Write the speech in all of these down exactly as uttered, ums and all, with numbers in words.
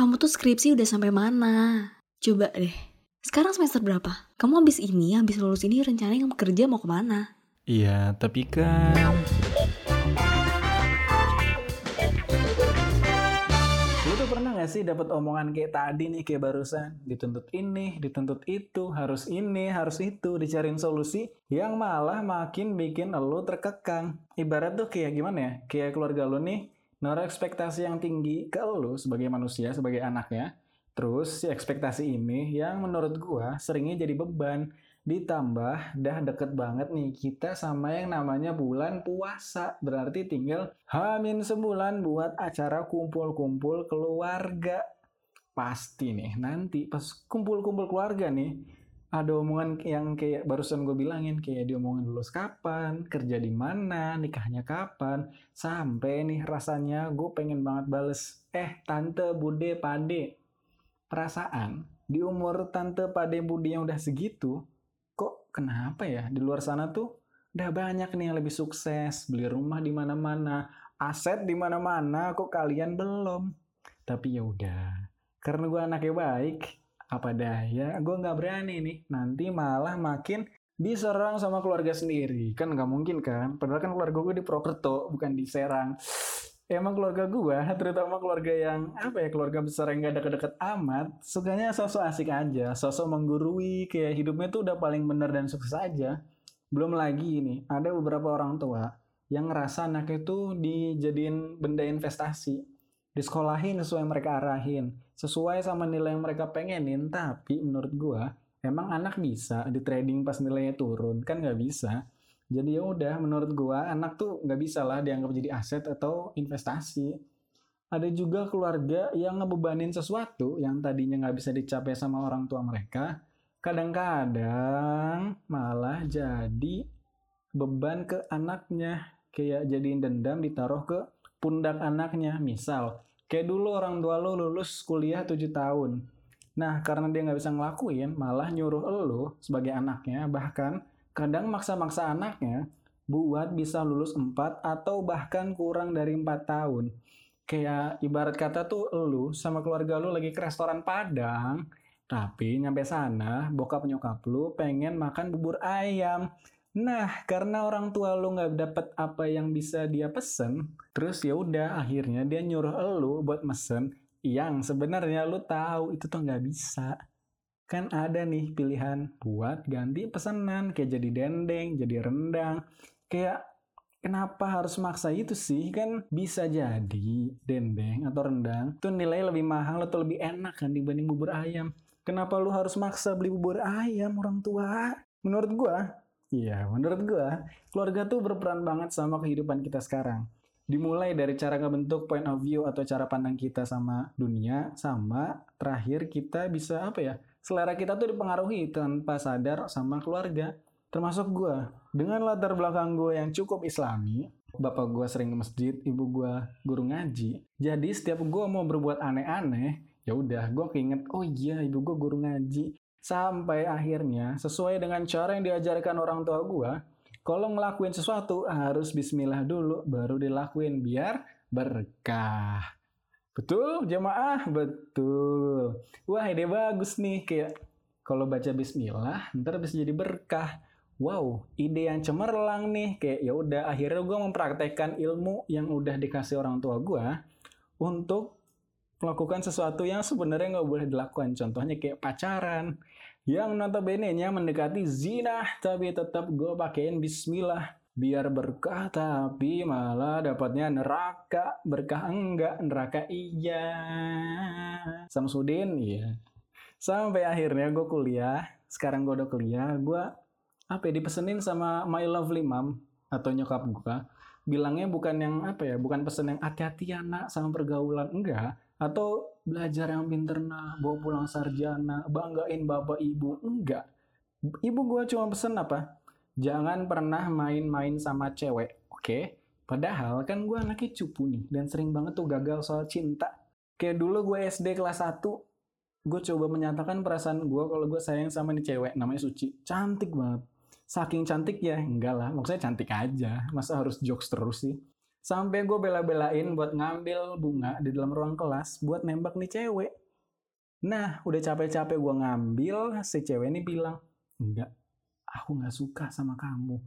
kamu tuh skripsi udah sampai mana? Coba deh. Sekarang semester berapa? Kamu habis ini, habis lulus ini rencananya kamu kerja mau kemana? Iya, tapi kan... Pernah gak sih dapat omongan kayak tadi nih, kayak barusan, dituntut ini, dituntut itu, harus ini, harus itu, dicariin solusi yang malah makin bikin lo terkekang. Ibarat tuh kayak gimana ya, kayak keluarga lo nih naruh ekspektasi yang tinggi ke lo sebagai manusia, sebagai anaknya. Terus si ekspektasi ini yang menurut gua seringnya jadi beban. Ditambah dah deket banget nih kita sama yang namanya bulan puasa. Berarti tinggal hamin sebulan buat acara kumpul-kumpul keluarga. Pasti nih nanti pas kumpul-kumpul keluarga nih, ada omongan yang kayak barusan gue bilangin. Kayak diomongin lulus kapan, kerja di mana, nikahnya kapan. Sampai nih rasanya gue pengen banget bales, Eh tante, bude, pade. Perasaan di umur tante, pade, bude yang udah segitu, kok kenapa ya di luar sana tuh udah banyak nih yang lebih sukses, beli rumah di mana-mana, aset di mana-mana, kok kalian belum? Tapi ya udah, karena gue anaknya baik, apa daya, gue nggak berani nih. Nanti malah makin diserang sama keluarga sendiri, kan nggak mungkin kan? Padahal kan keluarga gue di Prokerto, bukan di Serang. Emang keluarga gue, terutama keluarga yang apa ya, keluarga besar yang gak deket-deket amat, sukanya sosok asik aja, sosok menggurui, kayak hidupnya tuh udah paling bener dan sukses aja. Belum lagi ini, ada beberapa orang tua yang ngerasa anaknya tuh dijadiin benda investasi, disekolahin sesuai mereka arahin, sesuai sama nilai yang mereka pengenin. Tapi menurut gue, emang anak bisa di trading pas nilainya turun, kan gak bisa. Jadi ya udah, menurut gua anak tuh nggak bisa lah dianggap jadi aset atau investasi. Ada juga keluarga yang ngebebanin sesuatu yang tadinya nggak bisa dicapai sama orang tua mereka, kadang-kadang malah jadi beban ke anaknya, kayak jadiin dendam ditaruh ke pundak anaknya. Misal, kayak dulu orang tua lo lulus kuliah tujuh tahun. Nah, karena dia nggak bisa ngelakuin, malah nyuruh lo sebagai anaknya, bahkan kadang maksa-maksa anaknya buat bisa lulus empat atau bahkan kurang dari empat tahun. Kayak ibarat kata tuh lu sama keluarga lu lagi ke restoran Padang, tapi nyampe sana bokap nyokap lu pengen makan bubur ayam. Nah, karena orang tua lu nggak dapet apa yang bisa dia pesen, terus ya udah akhirnya dia nyuruh lu buat mesen yang sebenarnya lu tahu itu tuh nggak bisa. Kan ada nih pilihan buat ganti pesanan, kayak jadi dendeng, jadi rendang. Kayak kenapa harus maksa itu sih? Kan bisa jadi dendeng atau rendang itu nilainya lebih mahal atau lebih enak kan dibanding bubur ayam. Kenapa lu harus maksa beli bubur ayam orang tua? Menurut gua, iya menurut gua, keluarga tuh berperan banget sama kehidupan kita sekarang. Dimulai dari cara ngebentuk point of view atau cara pandang kita sama dunia, sama terakhir kita bisa apa ya? Selera kita tuh dipengaruhi tanpa sadar sama keluarga. Termasuk gue. Dengan latar belakang gue yang cukup islami, bapak gue sering ke masjid, ibu gue guru ngaji. Jadi setiap gue mau berbuat aneh-aneh, ya udah gue keinget, oh iya ibu gue guru ngaji. Sampai akhirnya, sesuai dengan cara yang diajarkan orang tua gue, kalau ngelakuin sesuatu harus bismillah dulu, baru dilakuin biar berkah. Betul, jamaah, betul. Wah, ide bagus nih, kayak kalau baca bismillah, ntar bisa jadi berkah. Wow, ide yang cemerlang nih, kayak ya udah akhirnya gue mempraktekkan ilmu yang udah dikasih orang tua gue untuk melakukan sesuatu yang sebenarnya nggak boleh dilakukan. Contohnya kayak pacaran, yang notabene-nya mendekati zina, tapi tetap gue pakein bismillah. Biar berkah tapi malah dapatnya neraka. Berkah enggak, neraka iya. Samsudin, iya. Sampai akhirnya gue kuliah. Sekarang gue udah kuliah. Gue apa ya, dipesenin sama my lovely mom atau nyokap gue. Bilangnya bukan yang apa ya, bukan pesen yang hati-hati anak sama pergaulan. Enggak. Atau belajar yang pinter nak, bawa pulang sarjana, banggain bapak ibu. Enggak. Ibu gue cuma pesen apa? Jangan pernah main-main sama cewek, oke? Okay? Padahal kan gue anaknya cupu nih, dan sering banget tuh gagal soal cinta. Kayak dulu gue S D kelas satu, gue coba menyatakan perasaan gue kalau gue sayang sama nih cewek, namanya Suci. Cantik banget. Saking cantik ya? Enggak lah, maksudnya cantik aja. Masa harus jokes terus sih? Sampai gue bela-belain buat ngambil bunga di dalam ruang kelas buat nembak nih cewek. Nah, udah capek-capek gue ngambil, si cewek ini bilang, enggak, aku gak suka sama kamu.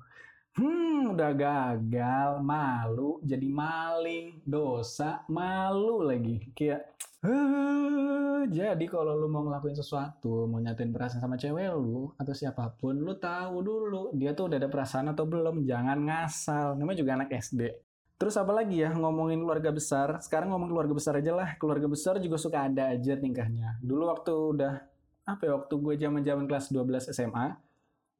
Hmm, udah gagal, malu, jadi maling, dosa, malu lagi. Kayak, uh, jadi kalau lu mau ngelakuin sesuatu, mau nyatain perasaan sama cewek lu, atau siapapun, lu tahu dulu, dia tuh udah ada perasaan atau belum, jangan ngasal. Namanya juga anak S D. Terus apa lagi ya ngomongin keluarga besar? Sekarang ngomong keluarga besar aja lah. Keluarga besar juga suka ada aja tingkahnya. Dulu waktu udah apa ya? Waktu gue zaman-zaman kelas dua belas S M A,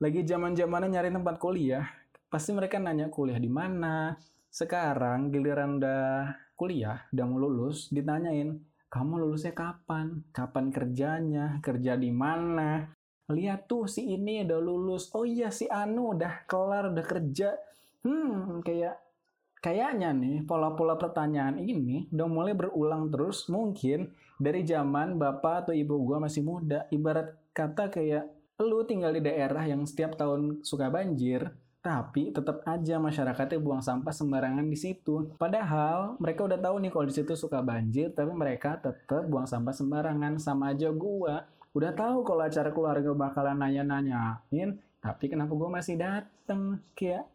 lagi zaman-zamannya nyari tempat kuliah, pasti mereka nanya kuliah di mana. Sekarang giliran udah kuliah, udah mau lulus, ditanyain, "Kamu lulusnya kapan? Kapan kerjanya? Kerja di mana? Lihat tuh si ini udah lulus. Oh iya si Anu udah kelar, udah kerja." Hmm, kayak Kayaknya nih, pola-pola pertanyaan ini udah mulai berulang terus mungkin dari zaman bapak atau ibu gua masih muda. Ibarat kata kayak, lu tinggal di daerah yang setiap tahun suka banjir, tapi tetap aja masyarakatnya buang sampah sembarangan di situ. Padahal mereka udah tahu nih kalau di situ suka banjir, tapi mereka tetap buang sampah sembarangan. Sama aja gua, udah tahu kalau acara keluarga bakalan nanya-nanyain, tapi kenapa gua masih dateng? Kayak,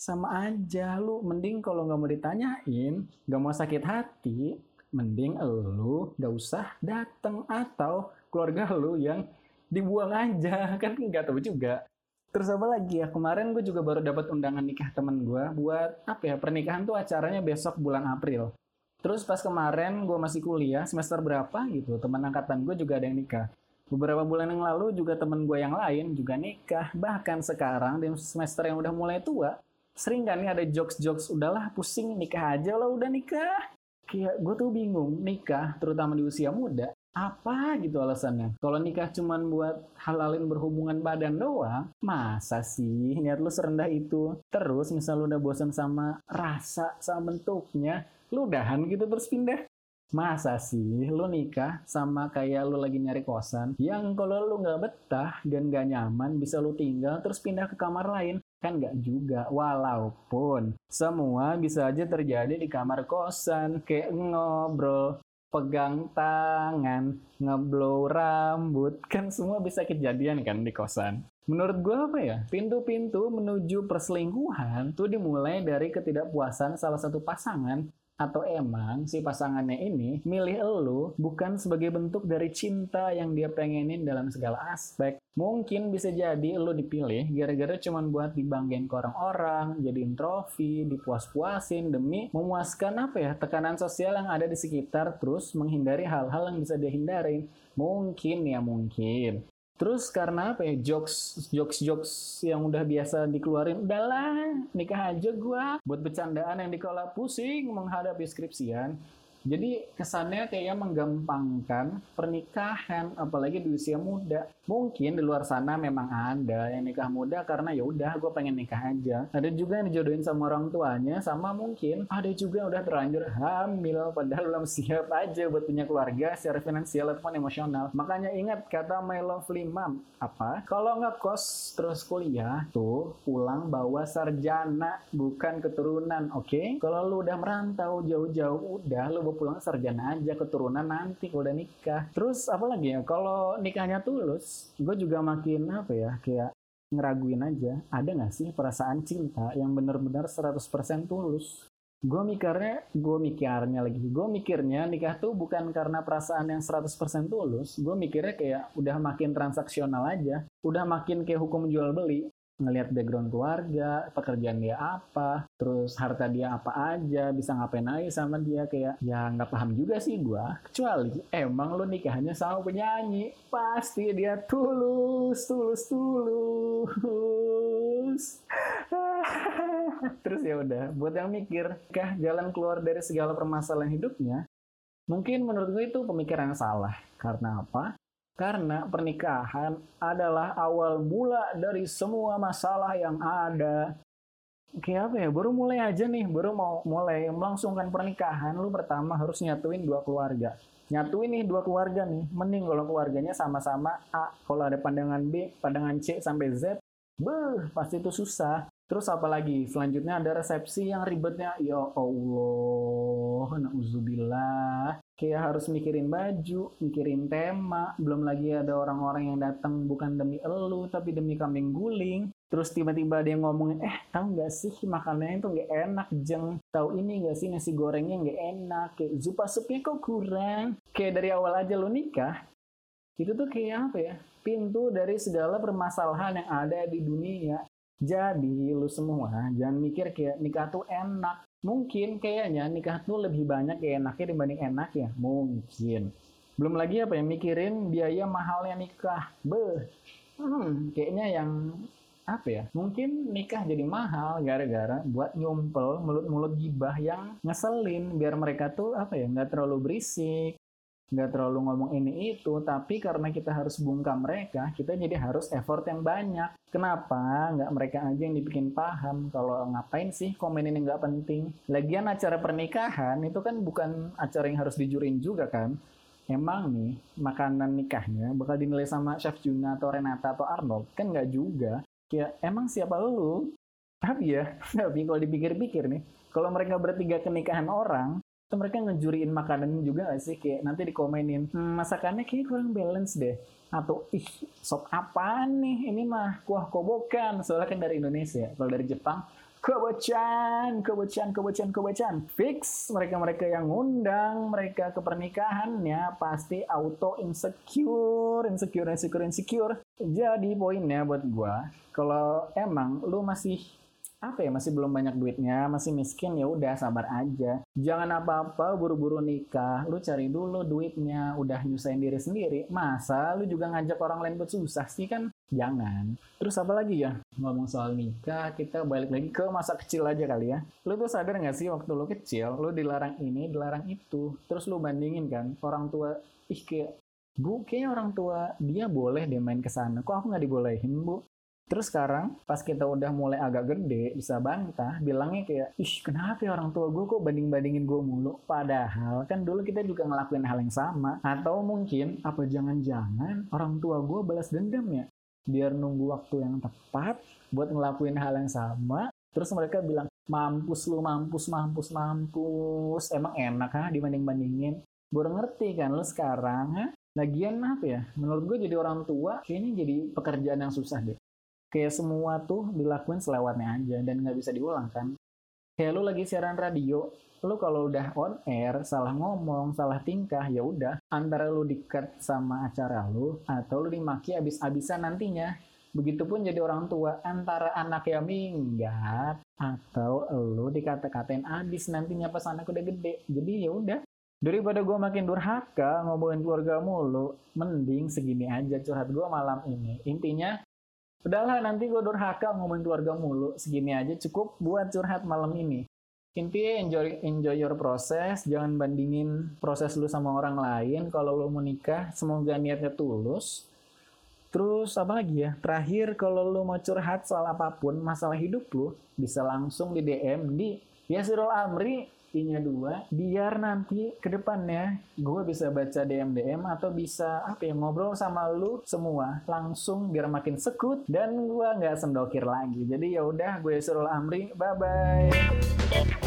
sama aja lu, mending kalau nggak mau ditanyain, nggak mau sakit hati, mending lu nggak usah dateng, atau keluarga lu yang dibuang aja, kan nggak tahu juga. Terus apa lagi ya, kemarin gue juga baru dapat undangan nikah temen gue buat apa ya, pernikahan tuh acaranya besok bulan April. Terus pas kemarin gue masih kuliah semester berapa gitu, teman angkatan gue juga ada yang nikah. Beberapa bulan yang lalu juga temen gue yang lain juga nikah. Bahkan sekarang di semester yang udah mulai tua, sering kan nih ada jokes-jokes, udahlah pusing, nikah aja lah, udah nikah. Kayak gue tuh bingung, nikah terutama di usia muda, apa gitu alasannya? Kalau nikah cuman buat halalin berhubungan badan doang, masa sih niat lu serendah itu? Terus misal lu udah bosan sama rasa, sama bentuknya, lu udahan gitu terus pindah. Masa sih lu nikah sama kayak lu lagi nyari kosan yang kalau lu gak betah dan gak nyaman bisa lu tinggal terus pindah ke kamar lain? Kan gak juga, walaupun semua bisa aja terjadi di kamar kosan. Kayak ngobrol, pegang tangan, ngeblow rambut, kan semua bisa kejadian kan di kosan. Menurut gue apa ya, pintu-pintu menuju perselingkuhan tuh dimulai dari ketidakpuasan salah satu pasangan. Atau emang si pasangannya ini milih elu bukan sebagai bentuk dari cinta yang dia pengenin dalam segala aspek. Mungkin bisa jadi elu dipilih gara-gara cuma buat dibanggain ke orang-orang, jadiin trofi, dipuas-puasin demi memuaskan apa ya, tekanan sosial yang ada di sekitar, terus menghindari hal-hal yang bisa dia hindarin. Mungkin ya mungkin. Terus karena apa ya, jokes, jokes, jokes yang udah biasa dikeluarin, udahlah nikah aja gua, buat bercandaan yang dikelola pusing menghadapi skripsian. Jadi kesannya kayak menggampangkan pernikahan, apalagi di usia muda. Mungkin di luar sana memang ada yang nikah muda karena ya udah gue pengen nikah aja. Ada juga yang dijodohin sama orang tuanya, sama mungkin ada juga yang udah terlanjur hamil padahal belum siap aja buat punya keluarga secara finansial ataupun emosional. Makanya ingat kata my lovely mom, apa? Kalau nggak kos terus kuliah tuh pulang bawa sarjana bukan keturunan, oke? Okay? Kalau lu udah merantau jauh-jauh, udah lu pulang sarjana aja, keturunan nanti kalau udah nikah. Terus apa lagi ya, kalau nikahnya tulus, gue juga makin apa ya, kayak ngeraguin aja, ada gak sih perasaan cinta yang benar-benar seratus persen tulus? Gue mikirnya, gue mikirnya lagi, gue mikirnya nikah tuh bukan karena perasaan yang seratus persen tulus, gue mikirnya kayak udah makin transaksional aja, udah makin kayak hukum jual beli. Ngelihat background keluarga, pekerjaan dia apa, terus harta dia apa aja, bisa ngapain aja sama dia, kayak ya nggak paham juga sih gua. Kecuali emang lo nikahnya sama penyanyi, pasti dia tulus, tulus, tulus. Terus ya udah, buat yang mikir kah jalan keluar dari segala permasalahan hidupnya, mungkin menurut gue itu pemikiran yang salah. Karena apa? Karena pernikahan adalah awal mula dari semua masalah yang ada. Kayak apa ya, baru mulai aja nih, baru mau mulai melangsungkan pernikahan, lu pertama harus nyatuin dua keluarga. Nyatuin nih dua keluarga nih, mending kalau keluarganya sama-sama A, kalau ada pandangan B, pandangan C, sampai Z, beuh, pasti itu susah. Terus apa lagi? Selanjutnya ada resepsi yang ribetnya. Ya Allah, na'udzubillah. Kayak harus mikirin baju, mikirin tema. Belum lagi ada orang-orang yang datang bukan demi elu, tapi demi kambing guling. Terus tiba-tiba ada yang ngomongin, eh tahu nggak sih makanannya itu nggak enak, jeng. Tahu ini nggak sih nasi gorengnya nggak enak, kayak zupa supnya kok kurang. Kayak dari awal aja lo nikah, itu tuh kayak apa ya? Pintu dari segala permasalahan yang ada di dunia. Jadi lu semua jangan mikir kayak nikah tuh enak. Mungkin kayaknya nikah tuh lebih banyak kayak enaknya dibanding enak ya. Mungkin. Belum lagi apa ya, mikirin biaya mahalnya nikah. Beuh. Hmm, kayaknya yang apa ya? Mungkin nikah jadi mahal gara-gara buat nyumpel mulut-mulut gibah yang ngeselin. Biar mereka tuh apa ya, nggak terlalu berisik. Nggak terlalu ngomong ini itu, tapi karena kita harus bungkam mereka, kita jadi harus effort yang banyak. Kenapa nggak mereka aja yang dibikin paham kalau ngapain sih komen ini nggak penting? Lagian acara pernikahan itu kan bukan acara yang harus dijurin juga kan? Emang nih, makanan nikahnya bakal dinilai sama Chef Juna atau Renata atau Arnold? Kan nggak juga. Ya, emang siapa lu? Tapi ya, tapi kalau dipikir-pikir nih, kalau mereka bertiga ke nikahan orang, mereka ngejuriin makanan juga gak sih? Kayak nanti dikomenin, hmm, masakannya kayaknya kurang balance deh. Atau, ih, sop apaan nih? Ini mah kuah kobokan. Soalnya kan dari Indonesia. Kalau dari Jepang, kobocan, kobocan, kobocan, kobocan. Fix, mereka-mereka yang ngundang, mereka ke pernikahannya pasti auto insecure, insecure, insecure, insecure. Jadi poinnya buat gua, kalau emang lu masih apa ya, masih belum banyak duitnya, masih miskin, ya udah sabar aja. Jangan apa-apa buru-buru nikah, lu cari dulu duitnya, udah nyusahin diri sendiri. Masa lu juga ngajak orang lain buat susah sih kan? Jangan. Terus apa lagi ya? Ngomong soal nikah, kita balik lagi ke masa kecil aja kali ya. Lu tuh sadar gak sih waktu lu kecil, lu dilarang ini, dilarang itu. Terus lu bandingin kan, orang tua, ih kayak, bu, kayaknya orang tua dia boleh deh main kesana. Kok aku gak dibolehin, bu? Terus sekarang, pas kita udah mulai agak gede, bisa bantah, bilangnya kayak, ih kenapa ya orang tua gue kok banding-bandingin gue mulu? Padahal kan dulu kita juga ngelakuin hal yang sama. Atau mungkin, apa jangan-jangan orang tua gue balas dendam ya? Biar nunggu waktu yang tepat buat ngelakuin hal yang sama. Terus mereka bilang, mampus lu, mampus, mampus, mampus. Emang enak ha dibanding-bandingin? Baru ngerti kan lu sekarang ha? Lagian apa ya? Menurut gue jadi orang tua, kayaknya jadi pekerjaan yang susah deh. Kayak semua tuh dilakuin selewatnya aja dan nggak bisa diulang kan. Kayak lu lagi siaran radio, lu kalau udah on air, salah ngomong, salah tingkah, ya udah antara lu di-cut sama acara lu atau lu dimaki abis-abisan nantinya. Begitupun jadi orang tua, antara anak yang minggat atau lu dikata-katain abis nantinya pas anak udah gede. Jadi ya udah. Daripada gue makin durhaka ngomongin keluarga mulu, mending segini aja curhat gue malam ini. Intinya, udahlah nanti gue durhaka ngomongin keluarga mulu, segini aja cukup buat curhat malam ini. Intinya enjoy, enjoy your process, jangan bandingin proses lu sama orang lain. Kalau lu mau nikah, semoga niatnya tulus. Terus apa lagi ya? Terakhir, kalau lu mau curhat soal apapun, masalah hidup lu, bisa langsung di D M di Yasirul Amri, I-nya dua, biar nanti ke depannya gue bisa baca D M D M atau bisa apa ya, ngobrol sama lu semua langsung biar makin sekut dan gue nggak sendokir lagi. Jadi ya udah, gue Surul Amri, bye bye.